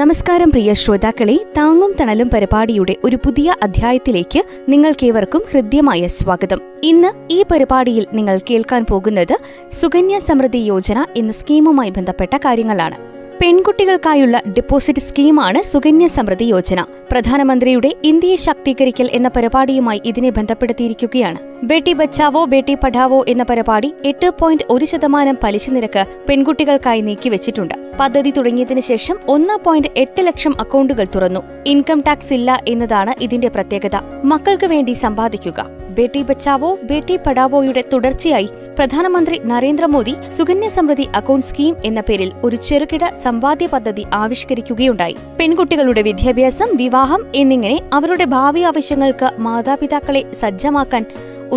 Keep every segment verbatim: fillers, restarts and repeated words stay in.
നമസ്കാരം പ്രിയ ശ്രോതാക്കളെ, താങ്ങും തണലും പരിപാടിയുടെ ഒരു പുതിയ അധ്യായത്തിലേക്ക് നിങ്ങൾക്കേവർക്കും ഹൃദ്യമായ സ്വാഗതം. ഇന്ന് ഈ പരിപാടിയിൽ നിങ്ങൾ കേൾക്കാൻ പോകുന്നത് സുകന്യ സമൃദ്ധി യോജന എന്ന സ്കീമുമായി ബന്ധപ്പെട്ട കാര്യങ്ങളാണ്. പെൺകുട്ടികൾക്കായുള്ള ഡിപ്പോസിറ്റ് സ്കീമാണ് സുകന്യ സമൃദ്ധി യോജന. പ്രധാനമന്ത്രിയുടെ ഇന്ത്യയെ ശാക്തീകരിക്കൽ എന്ന പരിപാടിയുമായി ഇതിനെ ബന്ധപ്പെടുത്തിയിരിക്കുകയാണ്. ബേട്ടി ബച്ചാവോ ബേട്ടി പഠാവോ എന്ന പരിപാടി എട്ട് പോയിന്റ് ഒരു ശതമാനം പലിശ നിരക്ക് പെൺകുട്ടികൾക്കായി നീക്കിവെച്ചിട്ടുണ്ട്. പദ്ധതി തുടങ്ങിയതിനു ശേഷം ഒന്ന് പോയിന്റ് എട്ട് ലക്ഷം അക്കൗണ്ടുകൾ തുറന്നു. ഇൻകം ടാക്സ് ഇല്ല എന്നതാണ് ഇതിന്റെ പ്രത്യേകത. മക്കൾക്ക് വേണ്ടി സമ്പാദിക്കുക. ബേട്ടി ബച്ചാവോ ബേട്ടി പഠാവോയുടെ തുടർച്ചയായി പ്രധാനമന്ത്രി നരേന്ദ്രമോദി സുകന്യ സമൃദ്ധി അക്കൌണ്ട് സ്കീം എന്ന പേരിൽ ഒരു ചെറുകിട സമ്പാദ്യ പദ്ധതി ആവിഷ്കരിക്കുകയുണ്ടായി. പെൺകുട്ടികളുടെ വിദ്യാഭ്യാസം, വിവാഹം എന്നിങ്ങനെ അവരുടെ ഭാവി ആവശ്യങ്ങൾക്ക് മാതാപിതാക്കളെ സജ്ജമാക്കാൻ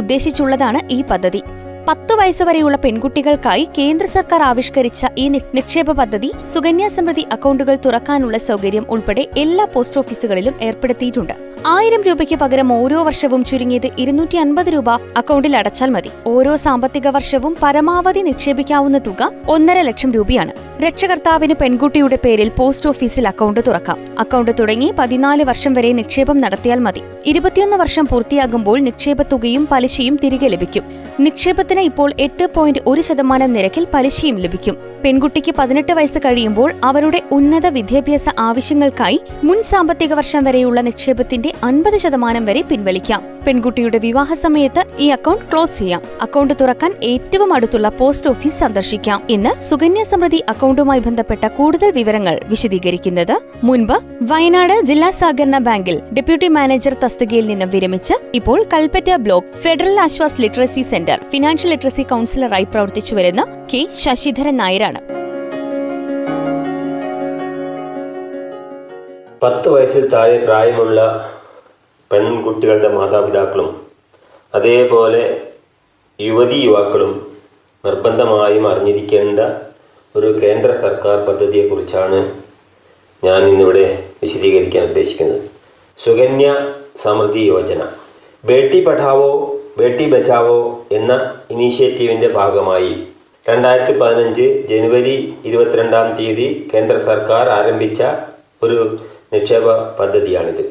ഉദ്ദേശിച്ചുള്ളതാണ് ഈ പദ്ധതി. പത്ത് വയസ്സുവരെയുള്ള പെൺകുട്ടികൾക്കായി കേന്ദ്ര സർക്കാർ ആവിഷ്കരിച്ച ഈ നിക്ഷേപ പദ്ധതി സുകന്യ സമൃദ്ധി അക്കൗണ്ടുകൾ തുറക്കാനുള്ള സൗകര്യം ഉൾപ്പെടെ എല്ലാ പോസ്റ്റ് ഓഫീസുകളിലും ഏർപ്പെടുത്തിയിട്ടുണ്ട്. ആയിരം രൂപയ്ക്ക് പകരം ഓരോ വർഷവും ചുരുങ്ങിയത് ഇരുന്നൂറ്റി അൻപത് രൂപ അക്കൗണ്ടിൽ അടച്ചാൽ മതി. ഓരോ സാമ്പത്തിക വർഷവും പരമാവധി നിക്ഷേപിക്കാവുന്ന തുക ഒന്നര ലക്ഷം രൂപയാണ്. രക്ഷകർത്താവിന് പെൺകുട്ടിയുടെ പേരിൽ പോസ്റ്റ് ഓഫീസിൽ അക്കൗണ്ട് തുറക്കാം. അക്കൗണ്ട് തുടങ്ങി പതിനാല് വർഷം വരെ നിക്ഷേപം നടത്തിയാൽ മതി. ഇരുപത്തിയൊന്ന് വർഷം പൂർത്തിയാകുമ്പോൾ നിക്ഷേപത്തുകയും പലിശയും തിരികെ ലഭിക്കും. നിക്ഷേപത്തിന് ഇപ്പോൾ എട്ട് പോയിന്റ് ഒരു ശതമാനം നിരക്കിൽ പലിശയും ലഭിക്കും. പെൺകുട്ടിക്ക് പതിനെട്ട് വയസ്സ് കഴിയുമ്പോൾ അവരുടെ ഉന്നത വിദ്യാഭ്യാസ ആവശ്യങ്ങൾക്കായി മുൻ സാമ്പത്തിക വർഷം വരെയുള്ള നിക്ഷേപത്തിന്റെ അൻപത് ശതമാനം വരെ പിൻവലിക്കാം. പെൺകുട്ടിയുടെ വിവാഹ സമയത്ത് ഈ അക്കൗണ്ട് ക്ലോസ് ചെയ്യാം. അക്കൗണ്ട് തുറക്കാൻ ഏറ്റവും അടുത്തുള്ള പോസ്റ്റ് ഓഫീസ് സന്ദർശിക്കാം. ഇന്ന് സുകന്യ സമൃദ്ധി അക്കൗണ്ടുമായി ബന്ധപ്പെട്ട കൂടുതൽ വിവരങ്ങൾ വിശദീകരിക്കുന്നത് മുൻപ് വയനാട് ജില്ലാ സഹകരണ ബാങ്കിൽ ഡെപ്യൂട്ടി മാനേജർ തസ്തികയിൽ നിന്നും വിരമിച്ച് ഇപ്പോൾ Kalpetta block federal Aswas literacy centre financial literacy കൌൺസിലറായി പ്രവർത്തിച്ചുവരുന്ന കെ ശശിധരൻ നായരാണ്. പത്ത് വയസ്സിൽ താഴെ പ്രായമുള്ള പെൺകുട്ടികളുടെ മാതാപിതാക്കളും അതേപോലെ യുവതി യുവാക്കളും നിർബന്ധമായും അറിഞ്ഞിരിക്കേണ്ട ഒരു കേന്ദ്ര സർക്കാർ പദ്ധതിയെക്കുറിച്ചാണ് ഞാൻ ഇന്നിവിടെ വിശദീകരിക്കാൻ ഉദ്ദേശിക്കുന്നത്. സുകന്യ സമൃദ്ധി യോജന ബേട്ടി പഠാവോ ബേട്ടി ബച്ചാവോ എന്ന ഇനീഷ്യേറ്റീവിൻ്റെ ഭാഗമായി രണ്ടായിരത്തി പതിനഞ്ച് ജനുവരി ഇരുപത്തിരണ്ടാം തീയതി കേന്ദ്ര സർക്കാർ ആരംഭിച്ച ഒരു നിക്ഷേപ പദ്ധതിയാണിത്.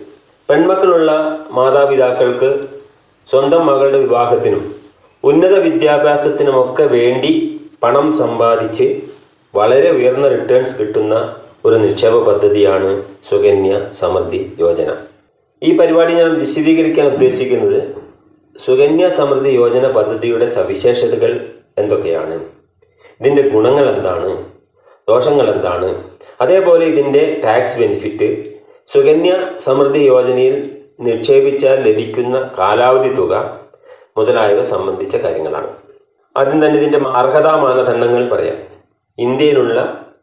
പെൺമക്കളുള്ള മാതാപിതാക്കൾക്ക് സ്വന്തം മകളുടെ വിവാഹത്തിനും ഉന്നത വിദ്യാഭ്യാസത്തിനുമൊക്കെ വേണ്ടി പണം സമ്പാദിച്ച് വളരെ ഉയർന്ന റിട്ടേൺസ് കിട്ടുന്ന ഒരു നിക്ഷേപ പദ്ധതിയാണ് സുകന്യ സമൃദ്ധി യോജന. ഈ പരിപാടി ഞാൻ വിശദീകരിക്കാൻ ഉദ്ദേശിക്കുന്നത് സുകന്യ സമൃദ്ധി യോജന പദ്ധതിയുടെ സവിശേഷതകൾ എന്തൊക്കെയാണ്, ഇതിൻ്റെ ഗുണങ്ങൾ എന്താണ്, ദോഷങ്ങൾ എന്താണ്, അതേപോലെ ഇതിൻ്റെ ടാക്സ് ബെനിഫിറ്റ്, സുകന്യ സമൃദ്ധി യോജനയിൽ നിക്ഷേപിച്ചാൽ ലഭിക്കുന്ന കാലാവധി തുക മുതലായവ സംബന്ധിച്ച കാര്യങ്ങളാണ്. ആദ്യം തന്നെ ഇതിൻ്റെ അർഹതാ മാനദണ്ഡങ്ങൾ പറയാം. ഇന്ത്യയിലുള്ള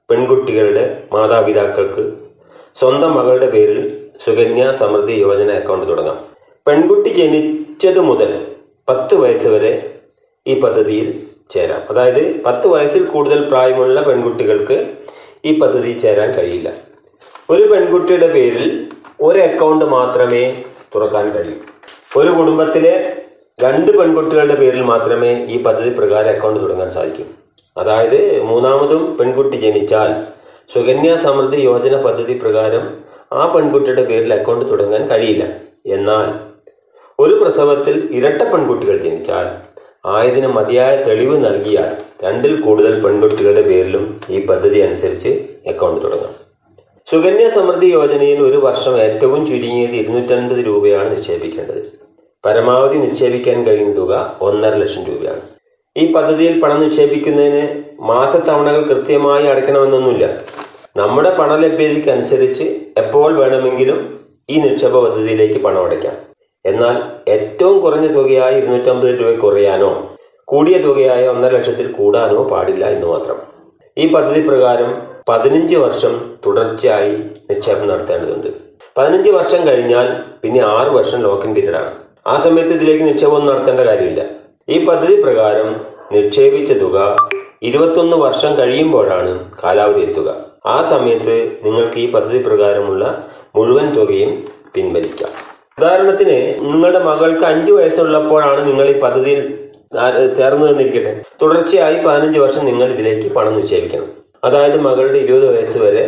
പെൺകുട്ടികളുടെ മാതാപിതാക്കൾക്ക് സ്വന്തം മകളുടെ പേരിൽ സുകന്യ സമൃദ്ധി യോജന അക്കൗണ്ട് തുടങ്ങാം. പെൺകുട്ടി ജനിച്ചതു മുതൽ പത്ത് വയസ്സ് വരെ ഈ പദ്ധതിയിൽ ചേരാം. അതായത് പത്ത് വയസ്സിൽ കൂടുതൽ പ്രായമുള്ള പെൺകുട്ടികൾക്ക് ഈ പദ്ധതി ചേരാൻ കഴിയില്ല. ഒരു പെൺകുട്ടിയുടെ പേരിൽ ഒരു അക്കൗണ്ട് മാത്രമേ തുറക്കാൻ കഴിയൂ. ഒരു കുടുംബത്തിലെ രണ്ട് പെൺകുട്ടികളുടെ പേരിൽ മാത്രമേ ഈ പദ്ധതി പ്രകാരം അക്കൗണ്ട് തുടങ്ങാൻ സാധിക്കൂ. അതായത് മൂന്നാമതും പെൺകുട്ടി ജനിച്ചാൽ സുകന്യ സമൃദ്ധി യോജന പദ്ധതി പ്രകാരം ആ പെൺകുട്ടിയുടെ പേരിൽ അക്കൗണ്ട് തുടങ്ങാൻ കഴിയില്ല. എന്നാൽ ഒരു പ്രസവത്തിൽ ഇരട്ട പെൺകുട്ടികൾ ജനിച്ചാൽ ആയതിന് മതിയായ തെളിവ് നൽകിയാൽ രണ്ടിൽ കൂടുതൽ പെൺകുട്ടികളുടെ പേരിലും ഈ പദ്ധതി അനുസരിച്ച് അക്കൗണ്ട് തുടങ്ങാം. സുകന്യ സമൃദ്ധി യോജനയിൽ ഒരു വർഷം ഏറ്റവും ചുരുങ്ങിയത് ഇരുന്നൂറ്റൻപത് രൂപയാണ് നിക്ഷേപിക്കേണ്ടത്. പരമാവധി നിക്ഷേപിക്കാൻ കഴിയുന്ന തുക ഒന്നര ലക്ഷം രൂപയാണ്. ഈ പദ്ധതിയിൽ പണം നിക്ഷേപിക്കുന്നതിന് മാസത്തവണകൾ കൃത്യമായി അടയ്ക്കണമെന്നൊന്നുമില്ല. നമ്മുടെ പണ ലഭ്യതയ്ക്കനുസരിച്ച് എപ്പോൾ വേണമെങ്കിലും ഈ നിക്ഷേപ പദ്ധതിയിലേക്ക് പണം അടയ്ക്കാം. എന്നാൽ ഏറ്റവും കുറഞ്ഞ തുകയായ ഇരുന്നൂറ്റമ്പത് രൂപ കുറയാനോ കൂടിയ തുകയായ ഒന്നര ലക്ഷത്തിൽ കൂടാനോ പാടില്ല എന്ന് മാത്രം. ഈ പദ്ധതി പ്രകാരം പതിനഞ്ച് വർഷം തുടർച്ചയായി നിക്ഷേപം നടത്തേണ്ടതുണ്ട്. പതിനഞ്ച് വർഷം കഴിഞ്ഞാൽ പിന്നെ ആറ് വർഷം ലോക്കിൻ പീരീഡാണ്. ആ സമയത്ത് ഇതിലേക്ക് നിക്ഷേപം നടത്തേണ്ട കാര്യമില്ല. ഈ പദ്ധതി പ്രകാരം നിക്ഷേപിച്ച തുക ഇരുപത്തൊന്ന് വർഷം കഴിയുമ്പോഴാണ് കാലാവധി എത്തുക. ആ സമയത്ത് നിങ്ങൾക്ക് ഈ പദ്ധതി പ്രകാരമുള്ള മുഴുവൻ തുകയും പിൻവലിക്കാം. ഉദാഹരണത്തിന് നിങ്ങളുടെ മകൾക്ക് അഞ്ച് വയസ്സുള്ളപ്പോഴാണ് നിങ്ങൾ ഈ പദ്ധതിയിൽ ചേർന്ന് തന്നിരിക്കട്ടെ. തുടർച്ചയായി പതിനഞ്ച് വർഷം നിങ്ങൾ ഇതിലേക്ക് പണം നിക്ഷേപിക്കണം. അതായത് മകളുടെ ഇരുപത് വയസ്സ് വരെ.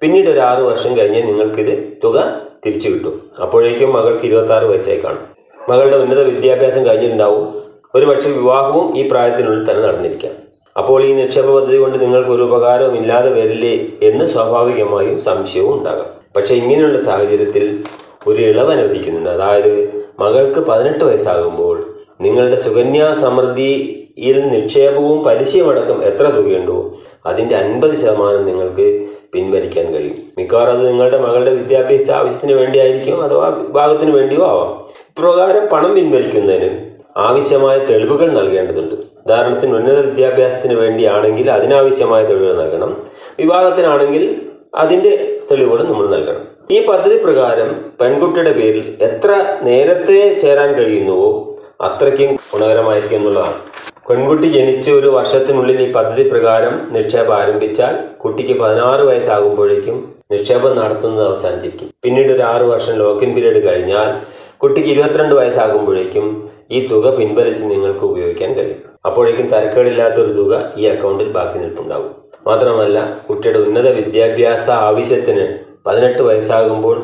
പിന്നീട് ഒരു ആറ് വർഷം കഴിഞ്ഞ് നിങ്ങൾക്കിത് തുക തിരിച്ചു കിട്ടും. അപ്പോഴേക്കും മകൾക്ക് ഇരുപത്താറ് വയസ്സായി കാണും. മകളുടെ ഉന്നത വിദ്യാഭ്യാസം കഴിഞ്ഞിട്ടുണ്ടാവും. ഒരുപക്ഷെ വിവാഹവും ഈ പ്രായത്തിനുള്ളിൽ തന്നെ നടന്നിരിക്കാം. അപ്പോൾ ഈ നിക്ഷേപ പദ്ധതി കൊണ്ട് നിങ്ങൾക്ക് ഒരു ഉപകാരവും ഇല്ലാതെ വരില്ലേ എന്ന് സ്വാഭാവികമായും സംശയവും ഉണ്ടാകാം. പക്ഷേ ഇങ്ങനെയുള്ള സാഹചര്യത്തിൽ ഒരു ഇളവ് അനുവദിക്കുന്നുണ്ട്. അതായത് മകൾക്ക് പതിനെട്ട് വയസ്സാകുമ്പോൾ നിങ്ങളുടെ സുകന്യാ സമൃദ്ധിയിൽ നിക്ഷേപവും പലിശയുമടക്കം എത്ര തുകയുണ്ടോ അതിൻ്റെ അൻപത് ശതമാനം നിങ്ങൾക്ക് പിൻവലിക്കാൻ കഴിയും. മിക്കവാറും അത് നിങ്ങളുടെ മകളുടെ വിദ്യാഭ്യാസ ആവശ്യത്തിന് വേണ്ടിയായിരിക്കും, അഥവാ വിഭാഗത്തിന് വേണ്ടിയോ ആവാം. ഇപ്രകാരം പണം പിൻവലിക്കുന്നതിന് ആവശ്യമായ തെളിവുകൾ നൽകേണ്ടതുണ്ട്. ഉദാഹരണത്തിന് ഉന്നത വിദ്യാഭ്യാസത്തിന് വേണ്ടിയാണെങ്കിൽ അതിനാവശ്യമായ തെളിവുകൾ നൽകണം. വിഭാഗത്തിനാണെങ്കിൽ അതിൻ്റെ തെളിവുകളും നമ്മൾ നൽകണം. ഈ പദ്ധതി പ്രകാരം പെൺകുട്ടിയുടെ പേരിൽ എത്ര നേരത്തെ ചേരാൻ കഴിയുന്നുവോ അത്രയ്ക്കും ഗുണകരമായിരിക്കും എന്നുള്ളതാണ്. പെൺകുട്ടി ജനിച്ച് ഒരു വർഷത്തിനുള്ളിൽ ഈ പദ്ധതി പ്രകാരം നിക്ഷേപം ആരംഭിച്ചാൽ കുട്ടിക്ക് പതിനാറ് വയസ്സാകുമ്പോഴേക്കും നിക്ഷേപം നടത്തുന്നത് അവസാനിച്ചിരിക്കും. പിന്നീട് ഒരു ആറ് വർഷം ലോക്കിൻ പീരീഡ് കഴിഞ്ഞാൽ കുട്ടിക്ക് ഇരുപത്തിരണ്ട് വയസ്സാകുമ്പോഴേക്കും ഈ തുക പിൻവലിച്ച് നിങ്ങൾക്ക് ഉപയോഗിക്കാൻ കഴിയും. അപ്പോഴേക്കും തരക്കേടില്ലാത്തൊരു തുക ഈ അക്കൗണ്ടിൽ ബാക്കി നിൽപ്പുണ്ടാകും. മാത്രമല്ല കുട്ടിയുടെ ഉന്നത വിദ്യാഭ്യാസ ആവശ്യത്തിന് പതിനെട്ട് വയസ്സാകുമ്പോൾ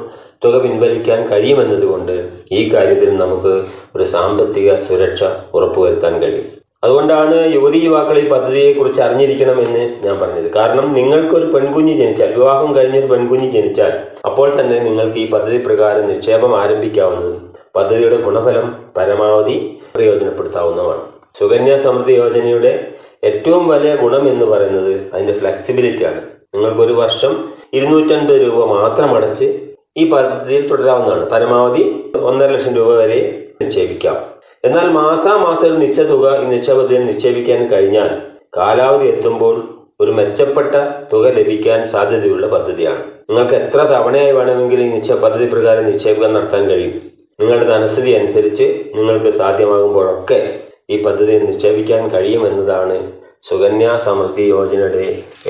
തുക പിൻവലിക്കാൻ കഴിയുമെന്നതുകൊണ്ട് ഈ കാര്യത്തിൽ നമുക്ക് ഒരു സാമ്പത്തിക സുരക്ഷ ഉറപ്പുവരുത്താൻ കഴിയും. അതുകൊണ്ടാണ് യുവതി യുവാക്കൾ ഈ പദ്ധതിയെക്കുറിച്ച് അറിഞ്ഞിരിക്കണമെന്ന് ഞാൻ പറഞ്ഞത്. കാരണം നിങ്ങൾക്കൊരു പെൺകുഞ്ഞ് ജനിച്ചാൽ, വിവാഹം കഴിഞ്ഞൊരു പെൺകുഞ്ഞ് ജനിച്ചാൽ അപ്പോൾ തന്നെ നിങ്ങൾക്ക് ഈ പദ്ധതി പ്രകാരം നിക്ഷേപം ആരംഭിക്കാവുന്നതും പദ്ധതിയുടെ ഗുണഫലം പരമാവധി പ്രയോജനപ്പെടുത്താവുന്നതാണ്. സുകന്യ സമൃദ്ധി യോജനയുടെ ഏറ്റവും വലിയ ഗുണം എന്ന് പറയുന്നത് അതിൻ്റെ ഫ്ലെക്സിബിലിറ്റിയാണ്. നിങ്ങൾക്കൊരു വർഷം ഇരുന്നൂറ്റൻപത് രൂപ മാത്രം അടച്ച് ഈ പദ്ധതിയിൽ തുടരാവുന്നതാണ്. പരമാവധി ഒന്നര ലക്ഷം രൂപ വരെ നിക്ഷേപിക്കാം. എന്നാൽ മാസാമാസം ഒരു നിശ്ചിത തുക ഈ നിക്ഷേപത്തിൽ നിക്ഷേപിക്കാൻ കഴിഞ്ഞാൽ കാലാവധി എത്തുമ്പോൾ ഒരു മെച്ചപ്പെട്ട തുക ലഭിക്കാൻ സാധ്യതയുള്ള പദ്ധതിയാണ്. നിങ്ങൾക്ക് എത്ര തവണയായി വേണമെങ്കിലും ഈ നിക്ഷേപ പദ്ധതി പ്രകാരം നിക്ഷേപം നടത്താൻ കഴിയും. നിങ്ങളുടെ ധനസ്ഥിതി അനുസരിച്ച് നിങ്ങൾക്ക് സാധ്യമാകുമ്പോഴൊക്കെ ഈ പദ്ധതിയിൽ നിക്ഷേപിക്കാൻ കഴിയുമെന്നതാണ് സുകന്യാ സമൃദ്ധി യോജനയുടെ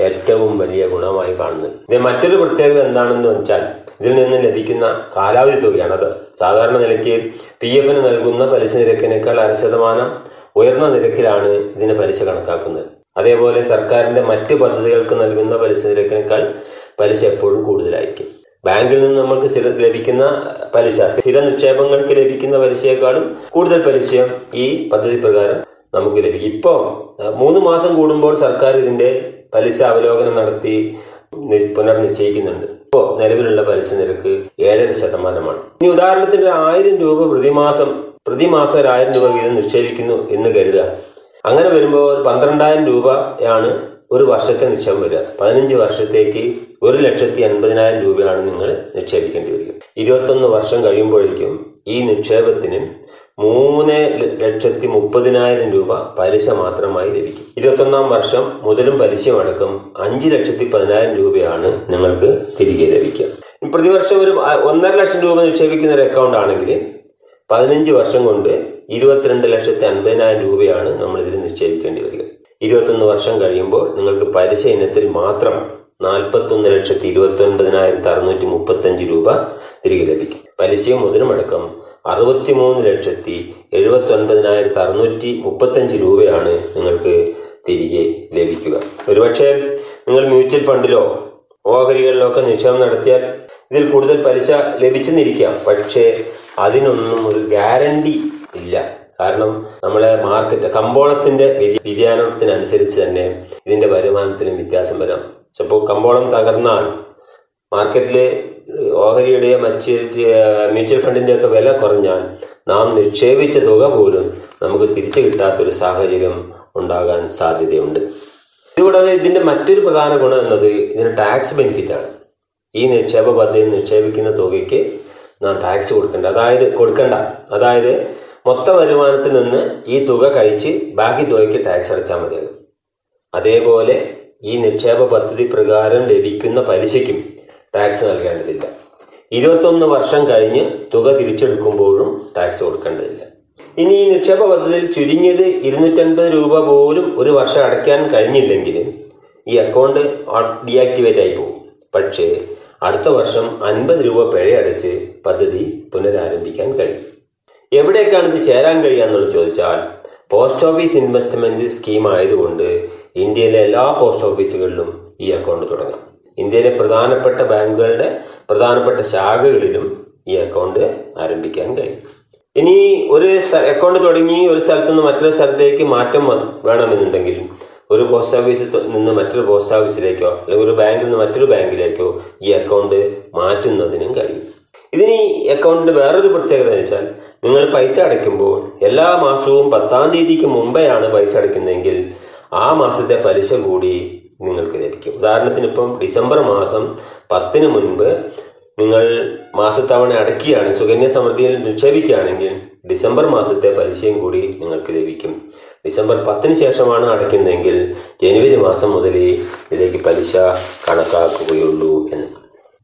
ഏറ്റവും വലിയ ഗുണമായി കാണുന്നത്. ഇതിന് മറ്റൊരു പ്രത്യേകത എന്താണെന്ന് വെച്ചാൽ ഇതിൽ നിന്ന് ലഭിക്കുന്ന കാലാവധി തുകയാണത്. സാധാരണ നിലയ്ക്ക് പി എഫിന് നൽകുന്ന പലിശ നിരക്കിനേക്കാൾ അര ശതമാനം ഉയർന്ന നിരക്കിലാണ് ഇതിന് പലിശ കണക്കാക്കുന്നത്. അതേപോലെ സർക്കാരിൻ്റെ മറ്റ് പദ്ധതികൾക്ക് നൽകുന്ന പലിശ നിരക്കിനേക്കാൾ പലിശ എപ്പോഴും കൂടുതലായിരിക്കും. ബാങ്കിൽ നിന്ന് നമ്മൾക്ക് സ്ഥിര ലഭിക്കുന്ന പലിശ സ്ഥിര നിക്ഷേപങ്ങൾക്ക് ലഭിക്കുന്ന പലിശയേക്കാളും കൂടുതൽ പലിശ ഈ പദ്ധതി പ്രകാരം നമുക്ക് ലഭിക്കും. ഇപ്പോൾ മൂന്ന് മാസം കൂടുമ്പോൾ സർക്കാർ ഇതിൻ്റെ പലിശ അവലോകനം നടത്തി പുനർനിശ്ചയിക്കുന്നുണ്ട്. ഇപ്പോൾ നിലവിലുള്ള പലിശ നിരക്ക് ഏഴര ശതമാനമാണ്. ഇനി ഉദാഹരണത്തിന് ഒരു ആയിരം രൂപ പ്രതിമാസം പ്രതിമാസം ഒരു ആയിരം രൂപ വീതം നിക്ഷേപിക്കുന്നു എന്ന് കരുതുക. അങ്ങനെ വരുമ്പോൾ ഒരു പന്ത്രണ്ടായിരം രൂപയാണ് ഒരു വർഷത്തെ നിക്ഷേപം വരിക. പതിനഞ്ച് വർഷത്തേക്ക് ഒരു ലക്ഷത്തി അൻപതിനായിരം രൂപയാണ് നിങ്ങൾ നിക്ഷേപിക്കേണ്ടി വരിക. ഇരുപത്തൊന്ന് വർഷം കഴിയുമ്പോഴേക്കും ഈ നിക്ഷേപത്തിന് മൂന്ന് ലക്ഷത്തി മുപ്പതിനായിരം രൂപ പലിശ മാത്രമായി ലഭിക്കും. ഇരുപത്തൊന്നാം വർഷം മുതലും പലിശയും അടക്കം അഞ്ച് ലക്ഷത്തി പതിനായിരം രൂപയാണ് നിങ്ങൾക്ക് തിരികെ ലഭിക്കുക. പ്രതിവർഷം ഒരു ഒന്നര ലക്ഷം രൂപ നിക്ഷേപിക്കുന്ന ഒരു അക്കൗണ്ട് ആണെങ്കിൽ പതിനഞ്ച് വർഷം കൊണ്ട് ഇരുപത്തിരണ്ട് ലക്ഷത്തി അൻപതിനായിരം രൂപയാണ് നമ്മളിതിൽ നിക്ഷേപിക്കേണ്ടി വരിക. ഇരുപത്തൊന്ന് വർഷം കഴിയുമ്പോൾ നിങ്ങൾക്ക് പലിശ ഇനത്തിൽ മാത്രം നാൽപ്പത്തൊന്ന് ലക്ഷത്തി ഇരുപത്തി ഒൻപതിനായിരത്തി അറുന്നൂറ്റി മുപ്പത്തഞ്ച് രൂപ തിരികെ ലഭിക്കും. പലിശയും മുതലും അടക്കം അറുപത്തിമൂന്ന് ലക്ഷത്തി എഴുപത്തി ഒൻപതിനായിരത്തി അറുന്നൂറ്റി മുപ്പത്തഞ്ച് രൂപയാണ് നിങ്ങൾക്ക് തിരികെ ലഭിക്കുക. ഒരുപക്ഷെ നിങ്ങൾ മ്യൂച്വൽ ഫണ്ടിലോ ഓഹരികളിലോ ഒക്കെ നിക്ഷേപം നടത്തിയാൽ ഇതിൽ കൂടുതൽ പലിശ ലഭിച്ചെന്നിരിക്കാം. പക്ഷേ അതിനൊന്നും ഒരു ഗ്യാരണ്ടി ഇല്ല. കാരണം നമ്മളെ മാർക്കറ്റ് കമ്പോളത്തിൻ്റെ വ്യതിയാനത്തിനനുസരിച്ച് തന്നെ ഇതിൻ്റെ വരുമാനത്തിനും വ്യത്യാസം വരാം. ചിലപ്പോൾ കമ്പോളം തകർന്നാൽ മാർക്കറ്റിലെ ഓഹരിയുടെ മറ്റ് മ്യൂച്വൽ ഫണ്ടിൻ്റെ ഒക്കെ വില കുറഞ്ഞാൽ നാം നിക്ഷേപിച്ച തുക പോലും നമുക്ക് തിരിച്ചു കിട്ടാത്തൊരു സാഹചര്യം ഉണ്ടാകാൻ സാധ്യതയുണ്ട്. ഇതുകൂടാതെ ഇതിൻ്റെ മറ്റൊരു പ്രധാന ഗുണം എന്നത് ഇതിന് ടാക്സ് ബെനിഫിറ്റാണ്. ഈ നിക്ഷേപ പദ്ധതിയിൽ നിക്ഷേപിക്കുന്ന തുകയ്ക്ക് ടാക്സ് കൊടുക്കേണ്ട, അതായത് കൊടുക്കേണ്ട അതായത് മൊത്ത വരുമാനത്തിൽ നിന്ന് ഈ തുക കഴിച്ച് ബാക്കി തുകയ്ക്ക് ടാക്സ് അടച്ചാൽ മതിയാകും. അതേപോലെ ഈ നിക്ഷേപ പദ്ധതി പ്രകാരം ലഭിക്കുന്ന പലിശയ്ക്കും ടാക്സ് നൽകേണ്ടതില്ല. ഇരുപത്തൊന്ന് വർഷം കഴിഞ്ഞ് തുക തിരിച്ചെടുക്കുമ്പോഴും ടാക്സ് കൊടുക്കേണ്ടതില്ല. ഇനി ഈ നിക്ഷേപ പദ്ധതിയിൽ ചുരുങ്ങിയത് ഇരുന്നൂറ്റൻപത് രൂപ പോലും ഒരു വർഷം അടയ്ക്കാൻ കഴിഞ്ഞില്ലെങ്കിൽ ഈ അക്കൗണ്ട് ഡിയാക്ടിവേറ്റ് ആയി പോകും. പക്ഷേ അടുത്ത വർഷം അൻപത് രൂപ പിഴയടച്ച് പദ്ധതി പുനരാരംഭിക്കാൻ കഴിയും. എവിടേക്കാണ് ഇത് ചേരാൻ കഴിയുക എന്നുള്ളത് ചോദിച്ചാൽ, പോസ്റ്റ് ഓഫീസ് ഇൻവെസ്റ്റ്മെൻറ്റ് സ്കീം ആയതുകൊണ്ട് ഇന്ത്യയിലെ എല്ലാ പോസ്റ്റ് ഓഫീസുകളിലും ഈ അക്കൗണ്ട് തുടങ്ങാം. ഇന്ത്യയിലെ പ്രധാനപ്പെട്ട ബാങ്കുകളുടെ പ്രധാനപ്പെട്ട ശാഖകളിലും ഈ അക്കൗണ്ട് ആരംഭിക്കാൻ കഴിയും. ഇനി ഒരു അക്കൗണ്ട് തുടങ്ങി ഒരു സ്ഥലത്തു നിന്ന് മറ്റൊരു സ്ഥലത്തേക്ക് മാറ്റം വേണമെന്നുണ്ടെങ്കിൽ ഒരു പോസ്റ്റ് ഓഫീസിൽ നിന്ന് മറ്റൊരു പോസ്റ്റ് ഓഫീസിലേക്കോ അല്ലെങ്കിൽ ഒരു ബാങ്കിൽ നിന്ന് മറ്റൊരു ബാങ്കിലേക്കോ ഈ അക്കൗണ്ട് മാറ്റുന്നതിനും കഴിയും. ഇതിന് ഈ അക്കൗണ്ടിൻ്റെ വേറൊരു പ്രത്യേകത എന്ന് വെച്ചാൽ, നിങ്ങൾ പൈസ അടയ്ക്കുമ്പോൾ എല്ലാ മാസവും പത്താം തീയതിക്ക് മുമ്പെയാണ് പൈസ അടയ്ക്കുന്നതെങ്കിൽ ആ മാസത്തെ പലിശ കൂടി നിങ്ങൾക്ക് ലഭിക്കും. ഉദാഹരണത്തിന് ഇപ്പം ഡിസംബർ മാസം പത്തിന് മുൻപ് നിങ്ങൾ മാസത്തവണ അടയ്ക്കുകയാണെങ്കിൽ, സുകന്യ സമൃദ്ധിയിൽ നിക്ഷേപിക്കുകയാണെങ്കിൽ ഡിസംബർ മാസത്തെ പലിശയും കൂടി നിങ്ങൾക്ക് ലഭിക്കും. ഡിസംബർ പത്തിന് ശേഷമാണ് അടയ്ക്കുന്നതെങ്കിൽ ജനുവരി മാസം മുതൽ ഇതിലേക്ക് പലിശ കണക്കാക്കുകയുള്ളൂ എന്ന്.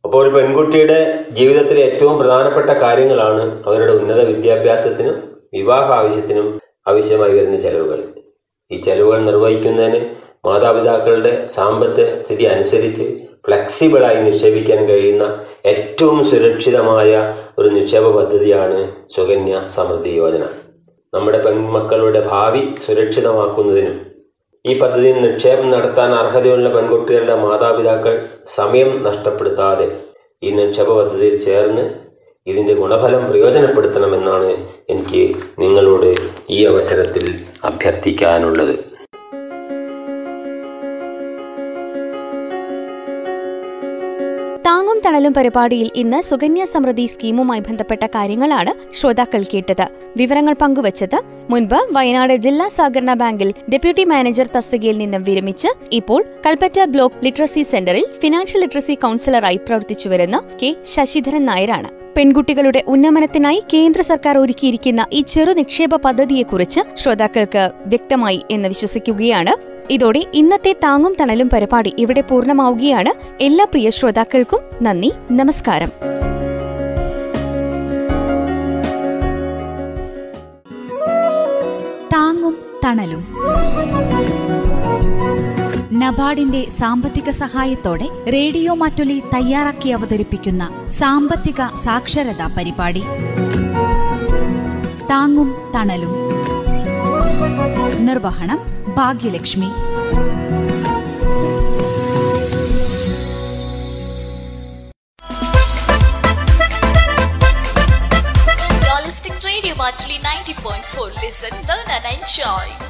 അപ്പോൾ ഒരു പെൺകുട്ടിയുടെ ജീവിതത്തിലെ ഏറ്റവും പ്രധാനപ്പെട്ട കാര്യങ്ങളാണ് അവരുടെ ഉന്നത വിദ്യാഭ്യാസത്തിനും വിവാഹ ആവശ്യത്തിനും ആവശ്യമായി വരുന്ന ചെലവുകൾ. ഈ ചെലവുകൾ നിർവഹിക്കുന്നതിന് മാതാപിതാക്കളുടെ സാമ്പത്തിക സ്ഥിതി അനുസരിച്ച് ഫ്ലെക്സിബിളായി നിക്ഷേപിക്കാൻ കഴിയുന്ന ഏറ്റവും സുരക്ഷിതമായ ഒരു നിക്ഷേപ പദ്ധതിയാണ് സുകന്യ സമൃദ്ധി യോജന. നമ്മുടെ പെൺമക്കളുടെ ഭാവി സുരക്ഷിതമാക്കുന്നതിനും ഈ പദ്ധതിയിൽ നിക്ഷേപം നടത്താൻ അർഹതയുള്ള പെൺകുട്ടികളുടെ മാതാപിതാക്കൾ സമയം നഷ്ടപ്പെടുത്താതെ ഈ നിക്ഷേപ പദ്ധതിയിൽ ചേർന്ന് ഇതിൻ്റെ ഗുണഫലം പ്രയോജനപ്പെടുത്തണമെന്നാണ് എനിക്ക് നിങ്ങളോട് ഈ അവസരത്തിൽ അഭ്യർത്ഥിക്കാനുള്ളത്. താങ്ങും തണലും പരിപാടിയിൽ ഇന്ന് സുകന്യ സമൃദ്ധി സ്കീമുമായി ബന്ധപ്പെട്ട കാര്യങ്ങളാണ് ശ്രോതാക്കൾ കേട്ടത്. വിവരങ്ങൾ പങ്കുവച്ചത് മുൻപ് വയനാട് ജില്ലാ സഹകരണ ബാങ്കിൽ ഡെപ്യൂട്ടി മാനേജർ തസ്തികയിൽ നിന്നും വിരമിച്ച് ഇപ്പോൾ കൽപ്പറ്റ ബ്ലോക്ക് ലിറ്ററസി സെന്ററിൽ ഫിനാൻഷ്യൽ ലിറ്ററസി കൌൺസിലറായി പ്രവർത്തിച്ചുവരുന്ന കെ ശശിധരൻ നായരാണ്. പെൺകുട്ടികളുടെ ഉന്നമനത്തിനായി കേന്ദ്ര സർക്കാർ ഒരുക്കിയിരിക്കുന്ന ഈ ചെറു നിക്ഷേപ പദ്ധതിയെക്കുറിച്ച് ശ്രോതാക്കൾക്ക് വ്യക്തമായി എന്ന് വിശ്വസിക്കുകയാണ്. ഇതോടെ ഇന്നത്തെ താങ്ങും തണലും പരിപാടി ഇവിടെ പൂർണ്ണമാവുകയാണ്. എല്ലാ പ്രിയ ശ്രോതാക്കൾക്കും നന്ദി, നമസ്കാരം. താങ്ങും തണലും നബാഡിന്റെ സാമ്പത്തിക സഹായത്തോടെ റേഡിയോ മാറ്റൊലി തയ്യാറാക്കി അവതരിപ്പിക്കുന്ന സാമ്പത്തിക സാക്ഷരതാ പരിപാടി താങ്ങും തണലും. നിർവഹണം Bhagyalakshmi. Radio Mattoli ninety point four. Listen, learn and enjoy.